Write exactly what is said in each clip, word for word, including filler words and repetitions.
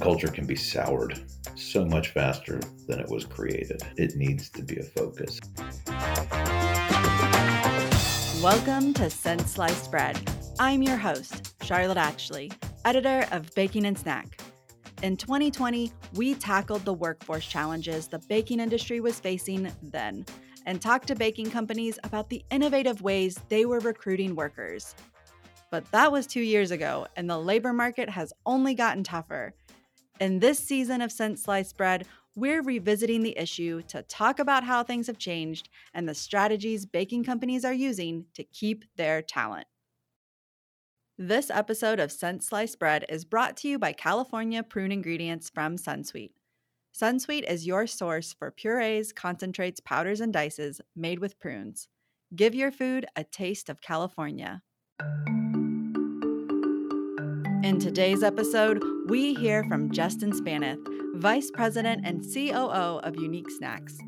Culture can be soured so much faster than it was created. It needs to be a focus. Welcome to Since Sliced Bread. I'm your host, Charlotte Ashley, editor of Baking and Snack. In twenty twenty, we tackled the workforce challenges the baking industry was facing then and talked to baking companies about the innovative ways they were recruiting workers. But that was two years ago, and the labor market has only gotten tougher. In this season of Since Sliced Bread, we're revisiting the issue to talk about how things have changed and the strategies baking companies are using to keep their talent. This episode of Since Sliced Bread is brought to you by California Prune Ingredients from SunSweet. SunSweet is your source for purees, concentrates, powders, and dices made with prunes. Give your food a taste of California. In today's episode, we hear from Justin Spaneth, Vice President and C O O of Unique Snacks.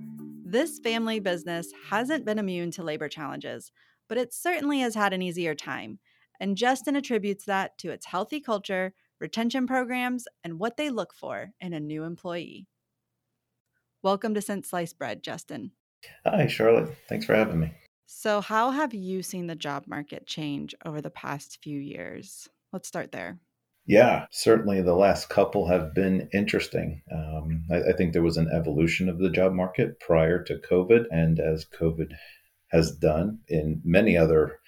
This family business hasn't been immune to labor challenges, but it certainly has had an easier time. And Justin attributes that to its healthy culture, retention programs, and what they look for in a new employee. Welcome to Since Sliced Bread, Justin. Hi, Charlotte. Thanks for having me. So how have you seen the job market change over the past few years? Let's start there. Yeah, certainly the last couple have been interesting. Um, I, I think there was an evolution of the job market prior to COVID, and as COVID has done in many other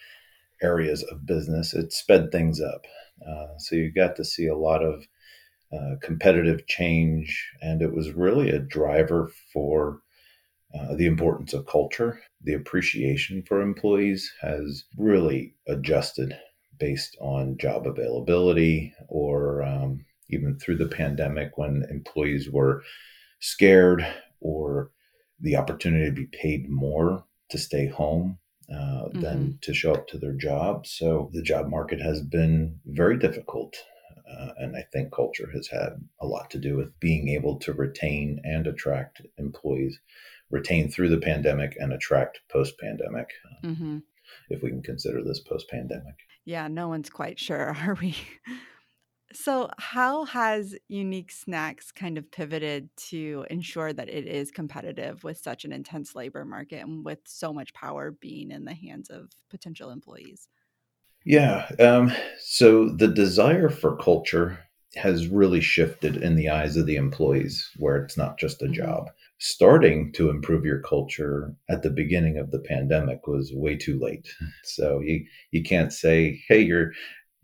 areas of business, it sped things up. Uh, so you got to see a lot of uh, competitive change, and it was really a driver for uh, the importance of culture. The appreciation for employees has really adjusted based on job availability, or um, even through the pandemic when employees were scared or the opportunity to be paid more to stay home Uh, mm-hmm. than to show up to their job. So the job market has been very difficult. Uh, and I think culture has had a lot to do with being able to retain and attract employees, retain through the pandemic and attract post-pandemic, mm-hmm. if we can consider this post-pandemic. Yeah, no one's quite sure, are we? So how has Unique Snacks kind of pivoted to ensure that it is competitive with such an intense labor market and with so much power being in the hands of potential employees? Yeah. Um, so the desire for culture has really shifted in the eyes of the employees, where it's not just a job. Starting to improve your culture at the beginning of the pandemic was way too late. So you, you can't say, hey, you're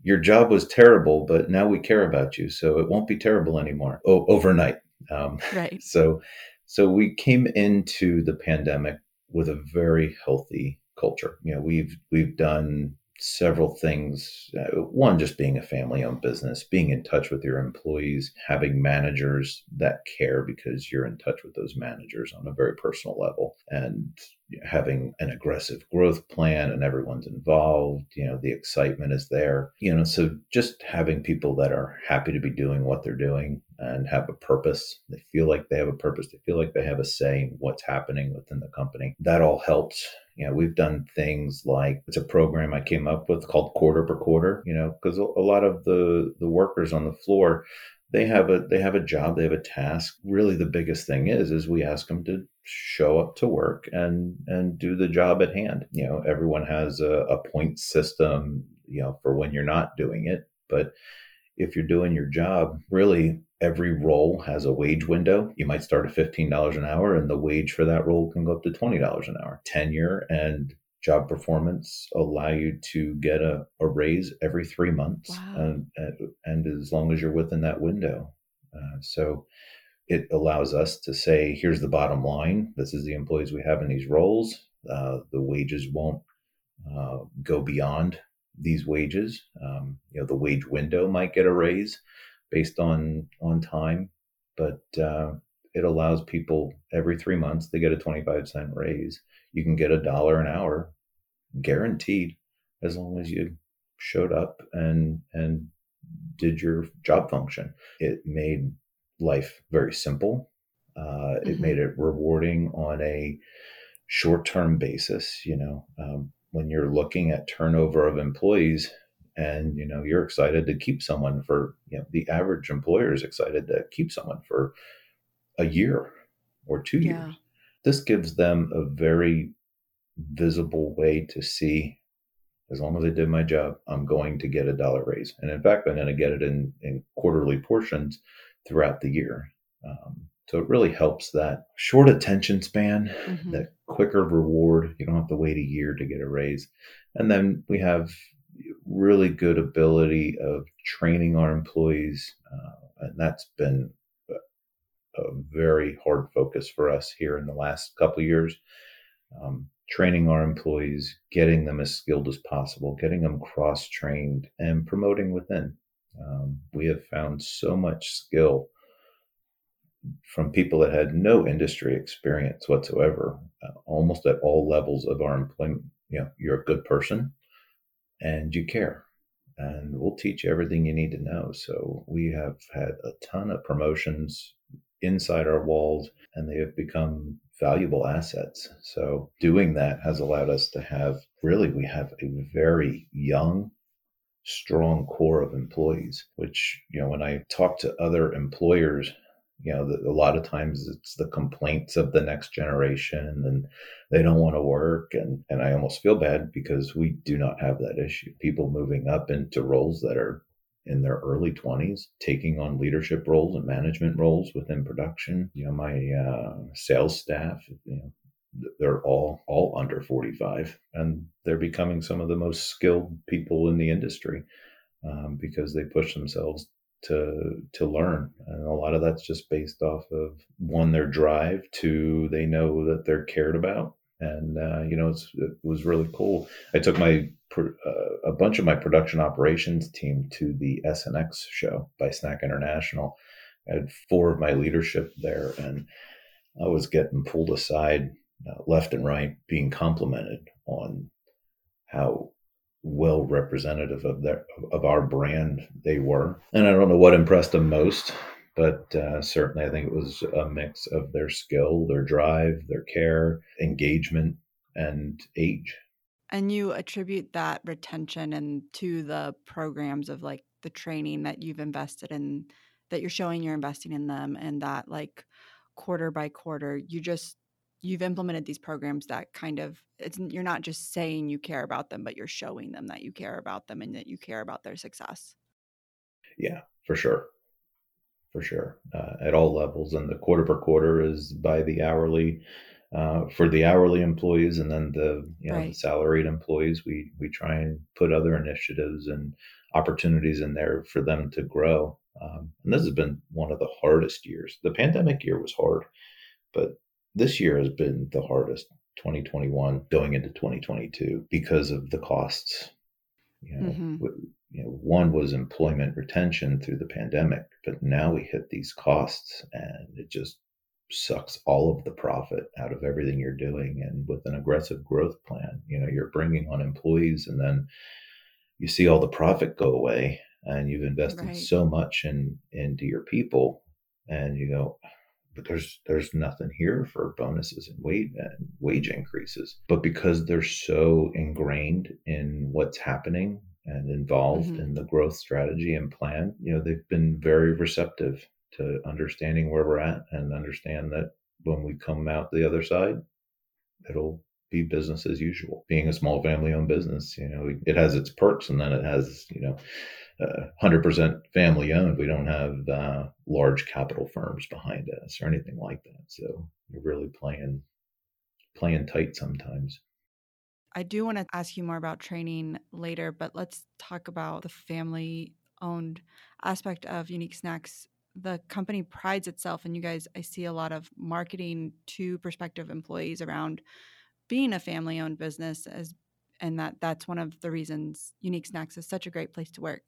Your job was terrible, but now we care about you, so it won't be terrible anymore oh, overnight. Um, right. So, so we came into the pandemic with a very healthy culture. You know, we've we've done several things. Uh, one, just being a family-owned business, being in touch with your employees, having managers that care because you're in touch with those managers on a very personal level, and having an aggressive growth plan and everyone's involved, you know, the excitement is there, you know, so just having people that are happy to be doing what they're doing and have a purpose. They feel like they have a purpose. They feel like they have a say in what's happening within the company. That all helps. You know, we've done things like, it's a program I came up with called Quarter Per Quarter, you know, because a lot of the, the workers on the floor, they have a, they have a job, they have a task. Really the biggest thing is, is we ask them to show up to work and, and do the job at hand. You know, everyone has a, a point system, you know, for when you're not doing it. But if you're doing your job, really every role has a wage window. You might start at fifteen dollars an hour and the wage for that role can go up to twenty dollars an hour. Tenure and job performance allow you to get a, a raise every three months. Wow. and, and, and as long as you're within that window. Uh, so it allows us to say, here's the bottom line. This is the employees we have in these roles. Uh, the wages won't uh, go beyond these wages. Um, you know, the wage window might get a raise based on, on time, but uh, it allows people every three months, they get a twenty-five cent raise. You can get a dollar an hour guaranteed as long as you showed up and, and did your job function. It made life very simple. Uh, mm-hmm. It made it rewarding on a short-term basis. You know, um, when you're looking at turnover of employees And, you know, you're excited to keep someone for, you know, the average employer is excited to keep someone for a year or two yeah. years. This gives them a very visible way to see, as long as I did my job, I'm going to get a dollar raise. And in fact, I'm going to get it in, in quarterly portions throughout the year. Um, so it really helps that short attention span, mm-hmm. that quicker reward. You don't have to wait a year to get a raise. And then we have really good ability of training our employees. Uh, and that's been a, a very hard focus for us here in the last couple of years. Um, training our employees, getting them as skilled as possible, getting them cross-trained and promoting within. Um, we have found so much skill from people that had no industry experience whatsoever, uh, almost at all levels of our employment. You know, you're a good person and you care, and we'll teach you everything you need to know. So we have had a ton of promotions inside our walls, and they have become valuable assets. So doing that has allowed us to have, really, we have a very young, strong core of employees, which, you know, when I talk to other employers, you know, the, a lot of times it's the complaints of the next generation, and they don't want to work. And, and I almost feel bad because we do not have that issue. People moving up into roles that are in their early twenties, taking on leadership roles and management roles within production. You know, my uh, sales staff, you know, they're all, all under forty-five, and they're becoming some of the most skilled people in the industry um, because they push themselves to to learn. And a lot of that's just based off of, one, their drive, two, they know that they're cared about. And, uh, you know, it's, it was really cool. I took my uh, a bunch of my production operations team to the S N X show by SNAC International. I had four of my leadership there, and I was getting pulled aside uh, left and right, being complimented on how well representative of their of our brand they were. And I don't know what impressed them most, but uh, certainly I think it was a mix of their skill, their drive, their care, engagement, and age. And you attribute that retention and to the programs of like the training that you've invested in, that you're showing you're investing in them, and that like quarter by quarter, you just you've implemented these programs that kind of, it's, you're not just saying you care about them, but you're showing them that you care about them and that you care about their success. Yeah, for sure. For sure. Uh, at all levels. And the quarter per quarter is by the hourly, uh, for the hourly employees. And then the, you know, right. the salaried employees, we, we try and put other initiatives and opportunities in there for them to grow. Um, and this has been one of the hardest years. The pandemic year was hard, but this year has been the hardest, twenty twenty-one going into twenty twenty-two, because of the costs. You know, mm-hmm. you know, one was employment retention through the pandemic, but now we hit these costs, and it just sucks all of the profit out of everything you're doing. And with an aggressive growth plan, you know, you're bringing on employees, and then you see all the profit go away, and you've invested right. so much in into your people, and you go, but there's there's nothing here for bonuses and wage and wage increases. But because they're so ingrained in what's happening and involved mm-hmm. in the growth strategy and plan, you know, they've been very receptive to understanding where we're at, and understand that when we come out the other side, it'll be business as usual. Being a small family-owned business, you know, it has its perks, and then it has, you know, Uh, one hundred percent family-owned. We don't have uh, large capital firms behind us or anything like that. So we're really playing playing tight sometimes. I do want to ask you more about training later, but let's talk about the family-owned aspect of Unique Snacks. The company prides itself, and you guys, I see a lot of marketing to prospective employees around being a family-owned business, as and that that's one of the reasons Unique Snacks is such a great place to work.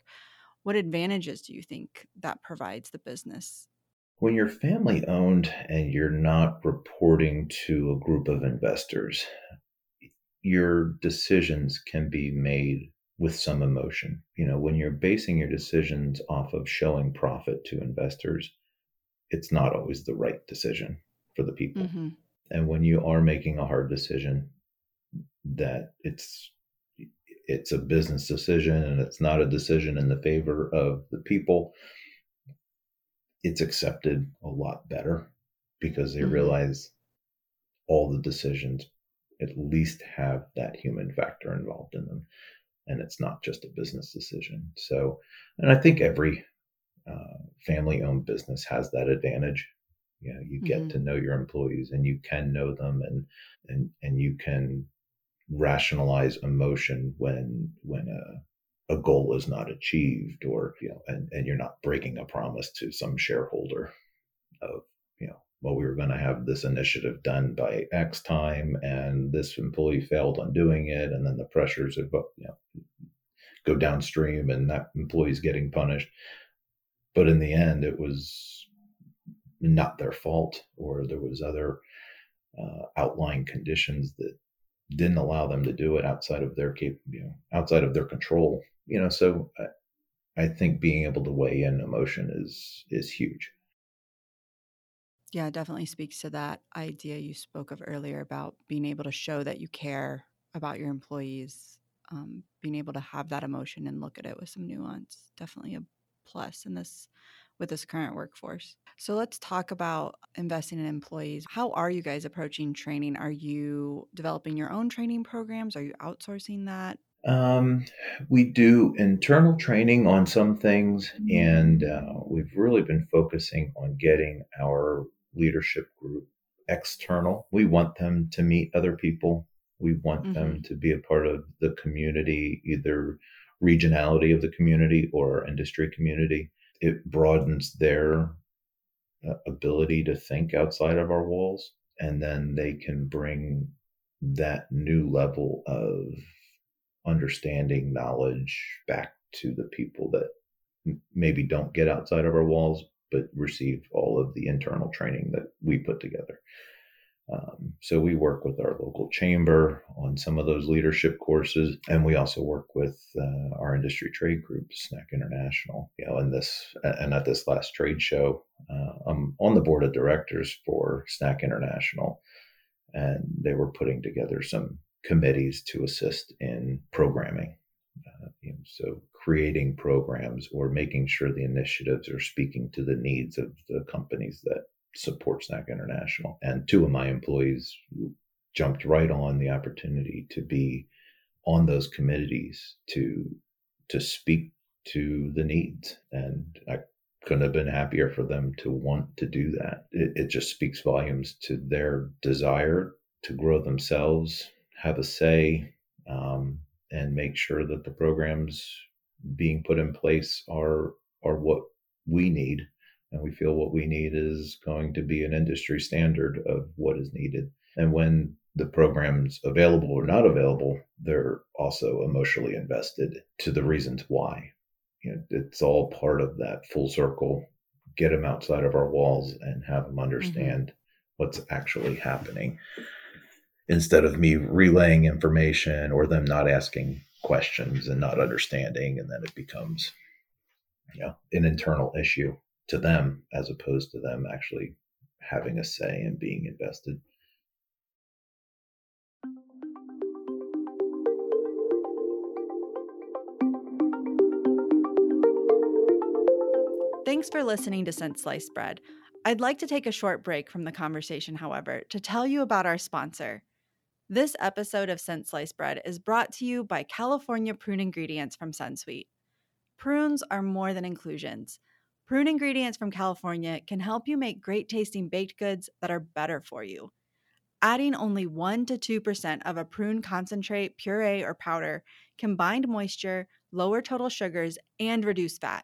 What advantages do you think that provides the business? When you're family owned and you're not reporting to a group of investors, your decisions can be made with some emotion. You know, when you're basing your decisions off of showing profit to investors, it's not always the right decision for the people. Mm-hmm. And when you are making a hard decision, that it's it's a business decision and it's not a decision in the favor of the people, it's accepted a lot better because they mm-hmm. realize all the decisions at least have that human factor involved in them. And it's not just a business decision. So, and I think every uh, family-owned business has that advantage. You know, you get mm-hmm. to know your employees and you can know them and, and, and you can rationalize emotion when, when a, a goal is not achieved or, you know, and, and you're not breaking a promise to some shareholder of, you know, well, we were going to have this initiative done by X time and this employee failed on doing it. And then the pressures of, you know, go downstream and that employee's getting punished. But in the end, it was not their fault, or there was other uh, outlying conditions that didn't allow them to do it outside of their cap- you know, outside of their control. You know, so I, I think being able to weigh in emotion is is huge. Yeah, it definitely speaks to that idea you spoke of earlier about being able to show that you care about your employees, um, being able to have that emotion and look at it with some nuance. Definitely a plus in this with this current workforce. So let's talk about investing in employees. How are you guys approaching training? Are you developing your own training programs? Are you outsourcing that? Um, we do internal training on some things, and uh, we've really been focusing on getting our leadership group external. We want them to meet other people. We want mm-hmm. them to be a part of the community, either regionality of the community or industry community. It broadens their uh, ability to think outside of our walls, and then they can bring that new level of understanding, knowledge back to the people that m- maybe don't get outside of our walls, but receive all of the internal training that we put together. Um, so we work with our local chamber on some of those leadership courses, and we also work with uh, our industry trade group, SNAC International. You know, in this and at this last trade show, uh, I'm on the board of directors for SNAC International, and they were putting together some committees to assist in programming. Uh, you know, so creating programs or making sure the initiatives are speaking to the needs of the companies that support SNAC International. And two of my employees jumped right on the opportunity to be on those committees to to speak to the needs. And I couldn't have been happier for them to want to do that. It, it just speaks volumes to their desire to grow themselves, have a say, um, and make sure that the programs being put in place are are what we need. And we feel what we need is going to be an industry standard of what is needed. And when the programs available or not available, they're also emotionally invested to the reasons why. You know, it's all part of that full circle, get them outside of our walls and have them understand mm-hmm. what's actually happening, instead of me relaying information or them not asking questions and not understanding. And then it becomes, you know, an internal issue to them, as opposed to them actually having a say and being invested. Thanks for listening to Since Sliced Bread. I'd like to take a short break from the conversation, however, to tell you about our sponsor. This episode of Since Sliced Bread is brought to you by California Prune Ingredients from SunSweet. Prunes are more than inclusions. Prune Ingredients from California can help you make great-tasting baked goods that are better for you. Adding only one to two percent of a prune concentrate, puree, or powder can bind moisture, lower total sugars, and reduce fat.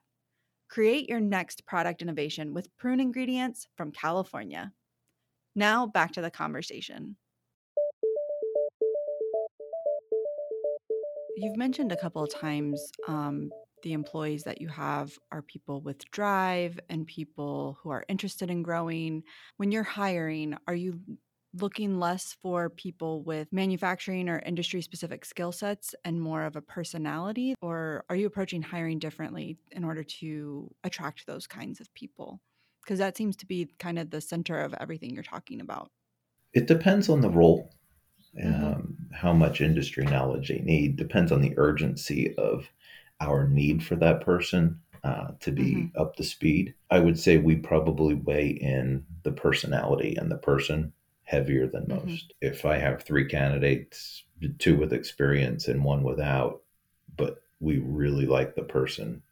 Create your next product innovation with Prune Ingredients from California. Now, back to the conversation. You've mentioned a couple of times um, the employees that you have are people with drive and people who are interested in growing. When you're hiring, are you looking less for people with manufacturing or industry-specific skill sets and more of a personality? Or are you approaching hiring differently in order to attract those kinds of people? Because that seems to be kind of the center of everything you're talking about. It depends on the role. Mm-hmm. Um, how much industry knowledge they need depends on the urgency of our need for that person uh, to be mm-hmm. up to speed. I would say we probably weigh in the personality and the person heavier than most. Mm-hmm. If I have three candidates, two with experience and one without, but we really like the person,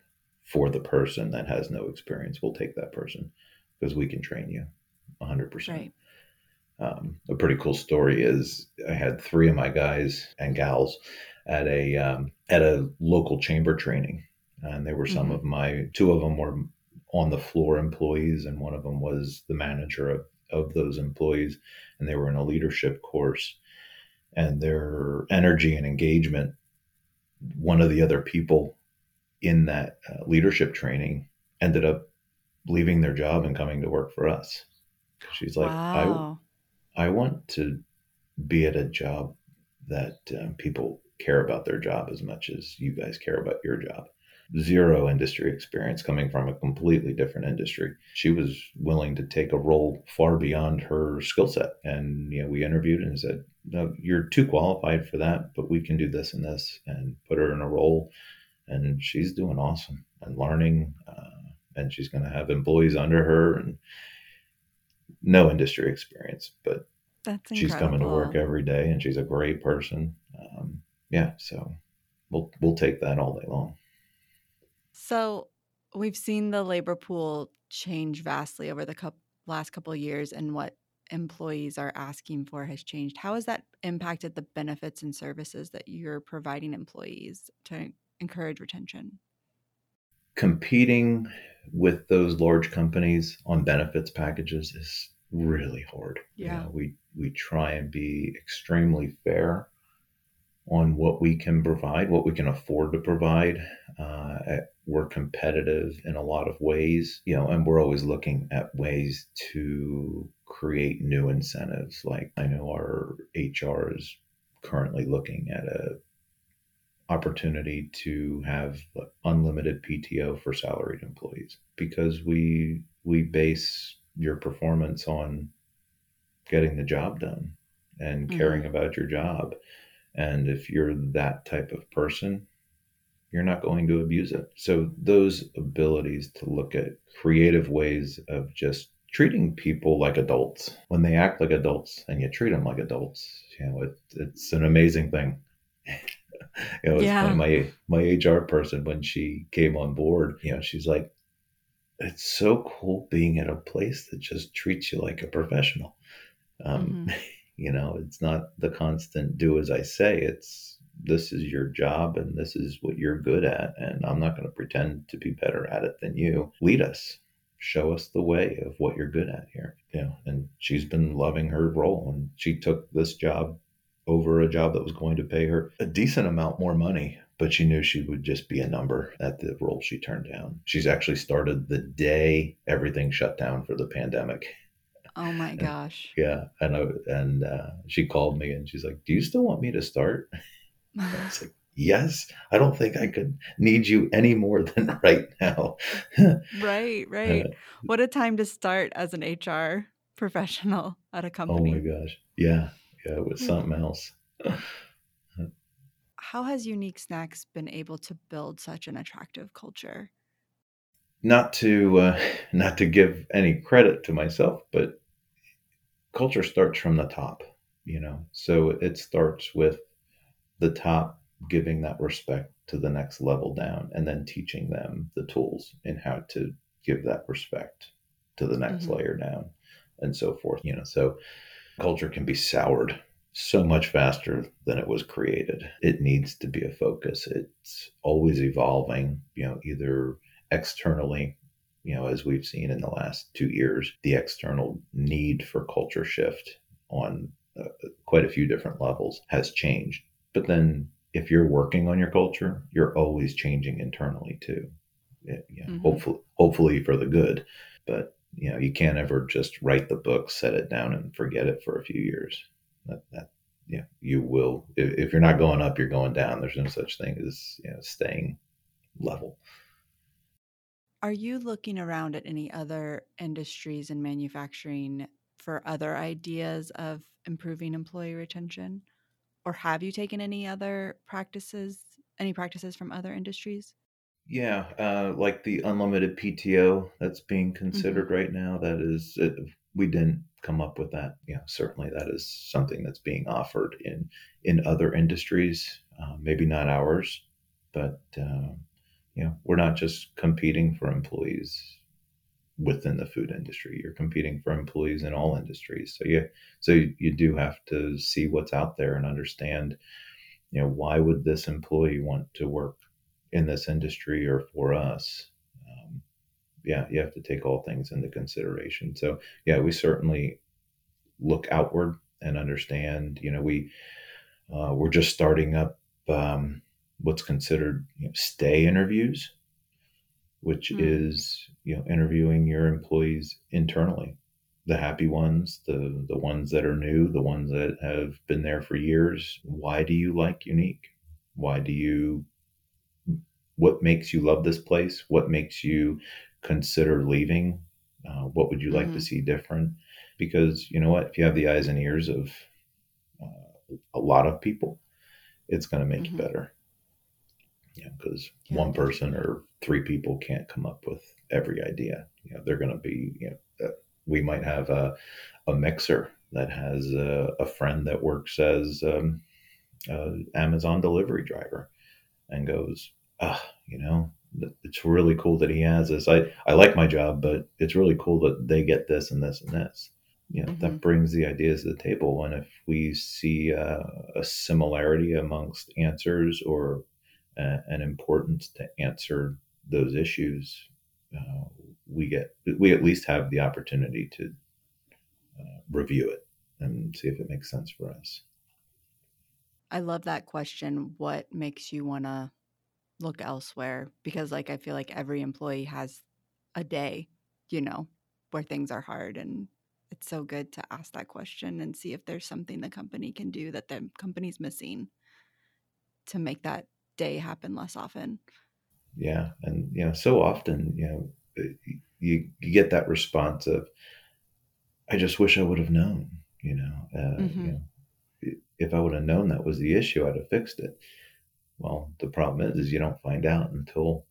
for the person that has no experience, we'll take that person because we can train you one hundred percent. Right. Um, a pretty cool story is I had three of my guys and gals at a um, at a local chamber training, and they were some mm-hmm. of my two of them were on the floor employees, and one of them was the manager of, of those employees, and they were in a leadership course, and their energy and engagement. One of the other people in that uh, leadership training ended up leaving their job and coming to work for us. She's like, wow. I. I want to be at a job that um, people care about their job as much as you guys care about your job. Zero industry experience, coming from a completely different industry. She was willing to take a role far beyond her skill set. And, you know, we interviewed and said, no, you're too qualified for that, but we can do this and this, and put her in a role. And she's doing awesome and learning. Uh, and she's going to have employees under her, and no industry experience, but that's incredible. She's coming to work every day, and she's a great person. Um, yeah, so we'll we'll take that all day long. So we've seen the labor pool change vastly over the co- last couple of years, and what employees are asking for has changed. How has that impacted the benefits and services that you're providing employees to encourage retention? Competing with those large companies on benefits packages is really hard. Yeah. You know, we, we try and be extremely fair on what we can provide, what we can afford to provide. Uh, we're competitive in a lot of ways, you know, and we're always looking at ways to create new incentives. Like, I know our H R is currently looking at a opportunity to have unlimited P T O for salaried employees, because we we base your performance on getting the job done and mm-hmm. caring about your job. And if you're that type of person, you're not going to abuse it. So those abilities to look at creative ways of just treating people like adults, when they act like adults and you treat them like adults, you know, it, it's an amazing thing. You know, yeah. It's funny, my my H R person, when she came on board, you know, she's like, it's so cool being at a place that just treats you like a professional. Um, mm-hmm. You know, it's not the constant do as I say. It's this is your job, and this is what you're good at, and I'm not going to pretend to be better at it than you. Lead us. Show us the way of what you're good at here. You know, and she's been loving her role, and she took this job over a job that was going to pay her a decent amount more money, but she knew she would just be a number at the role she turned down. She's actually started the day everything shut down for the pandemic. Oh my and, gosh. Yeah. And, I, and uh, she called me and she's like, do you still want me to start? And I was like, yes, I don't think I could need you any more than right now. Right, right. Uh, what a time to start as an H R professional at a company. Oh my gosh. Yeah. Yeah, it was something else. How has Unique Snacks been able to build such an attractive culture? Not to uh, not to give any credit to myself, but culture starts from the top, you know. So it starts with the top giving that respect to the next level down, and then teaching them the tools in how to give that respect to the next mm-hmm. layer down, and so forth. You know, so culture can be soured so much faster than it was created. It needs to be a focus. It's always evolving, you know, either externally, you know, as we've seen in the last two years, the external need for culture shift on uh, quite a few different levels has changed. But then if you're working on your culture, you're always changing internally too. It, you know, mm-hmm. hopefully, hopefully for the good, but you know, you can't ever just write the book, set it down, and forget it for a few years. That, that yeah, you will. If, if you're not going up, you're going down. There's no such thing as, you know, staying level. Are you looking around at any other industries in manufacturing for other ideas of improving employee retention? or have you taken any other practices, any practices from other industries? Yeah, uh, like the unlimited P T O that's being considered mm-hmm. right now. That is, it, we didn't come up with that. You know, certainly that is something that's being offered in in other industries, uh, maybe not ours, but um, you know, we're not just competing for employees within the food industry. You're competing for employees in all industries. So yeah, so you, you do have to see what's out there and understand, you know, why would this employee want to work in this industry or for us? Um, yeah, you have to take all things into consideration. So yeah, we certainly look outward and understand, you know, we, uh, we're just starting up um, what's considered, you know, stay interviews, which mm. is, you know, interviewing your employees internally, the happy ones, the, the ones that are new, the ones that have been there for years. Why do you like Unique? Why do you, what makes you love this place? What makes you consider leaving? Uh, what would you like mm-hmm. to see different? Because you know what, if you have the eyes and ears of uh, a lot of people, it's going to make mm-hmm. you better. You know, because yeah, one person or three people can't come up with every idea. You know, they're going to be, you know, we might have a, a mixer that has a, a friend that works as um, an Amazon delivery driver and goes, ah, oh, you know, it's really cool that he has this. I, I like my job, but it's really cool that they get this and this and this. You know, mm-hmm. that brings the ideas to the table. And if we see uh, a similarity amongst answers or uh, an importance to answer those issues, uh, we get, we at least have the opportunity to uh, review it and see if it makes sense for us. I love that question. What makes you want to look elsewhere? Because like, I feel like every employee has a day, you know, where things are hard, and it's so good to ask that question and see if there's something the company can do that the company's missing to make that day happen less often. Yeah. And, you know, so often, you know, you, you get that response of, I just wish I would have known, you know, uh, mm-hmm. you know, if I would have known that was the issue, I'd have fixed it. Well, the problem is, is you don't find out until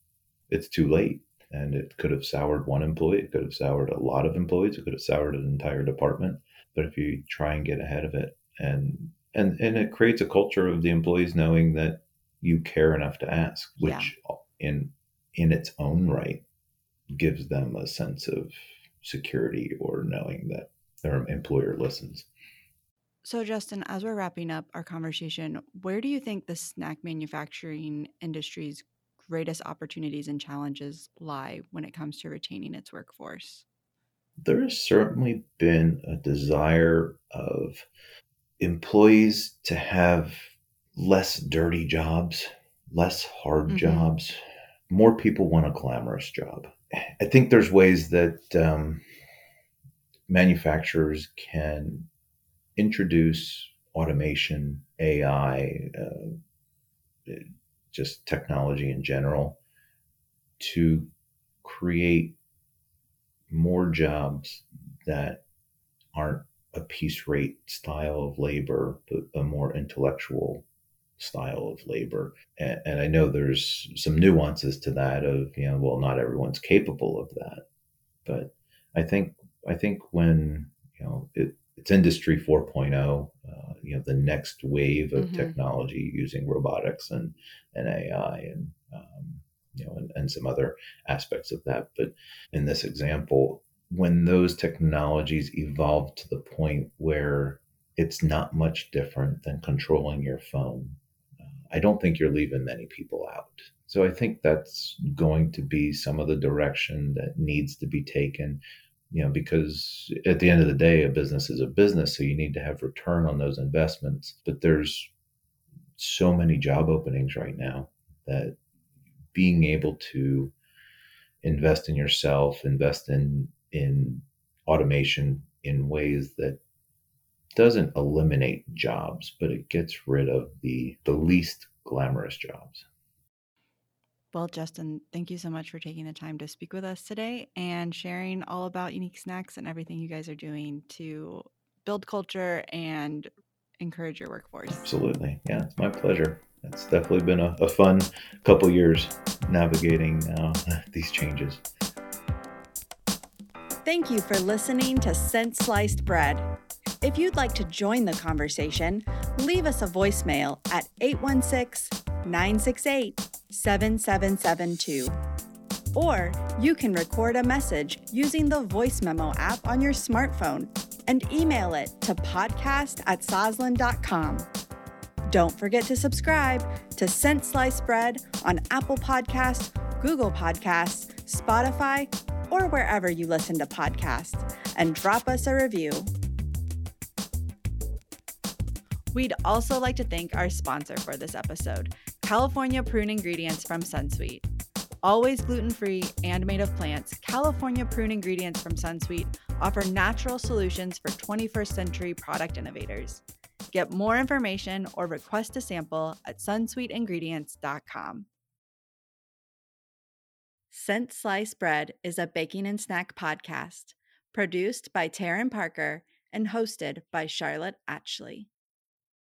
it's too late, and it could have soured one employee. It could have soured a lot of employees. It could have soured an entire department. But if you try and get ahead of it, and, and, and it creates a culture of the employees knowing that you care enough to ask, which yeah. in, in its own right gives them a sense of security or knowing that their employer listens. So, Justin, as we're wrapping up our conversation, where do you think the snack manufacturing industry's greatest opportunities and challenges lie when it comes to retaining its workforce? There has certainly been a desire of employees to have less dirty jobs, less hard mm-hmm. jobs. More people want a glamorous job. I think there's ways that um, manufacturers can introduce automation, A I, uh, just technology in general, to create more jobs that aren't a piece rate style of labor, but a more intellectual style of labor. And, and I know there's some nuances to that of, you know, well, not everyone's capable of that, but I think, I think when, you know, it, it's Industry four point oh, uh, you know, the next wave of mm-hmm. technology using robotics and, and A I and, um, you know, and, and some other aspects of that. But in this example, when those technologies evolve to the point where it's not much different than controlling your phone, uh, I don't think you're leaving many people out. So I think that's going to be some of the direction that needs to be taken. You know, because at the end of the day, a business is a business, so you need to have return on those investments. But there's so many job openings right now that being able to invest in yourself, invest in in automation in ways that doesn't eliminate jobs, but it gets rid of the the least glamorous jobs. Well, Justin, thank you so much for taking the time to speak with us today and sharing all about Unique Snacks and everything you guys are doing to build culture and encourage your workforce. Absolutely. Yeah, it's my pleasure. It's definitely been a, a fun couple years navigating uh, these changes. Thank you for listening to Since Sliced Bread. If you'd like to join the conversation, leave us a voicemail at eight one six, nine six eight, seven seven seven two. Or you can record a message using the Voice Memo app on your smartphone and email it to podcast at soslin dot com. Don't forget to subscribe to Since Sliced Bread on Apple Podcasts, Google Podcasts, Spotify, or wherever you listen to podcasts, and drop us a review. We'd also like to thank our sponsor for this episode, California Prune Ingredients from SunSweet. Always gluten-free and made of plants, California Prune Ingredients from SunSweet offer natural solutions for twenty-first century product innovators. Get more information or request a sample at sun sweet ingredients dot com. Since Sliced Bread is a baking and snack podcast produced by Taryn Parker and hosted by Charlotte Ashley.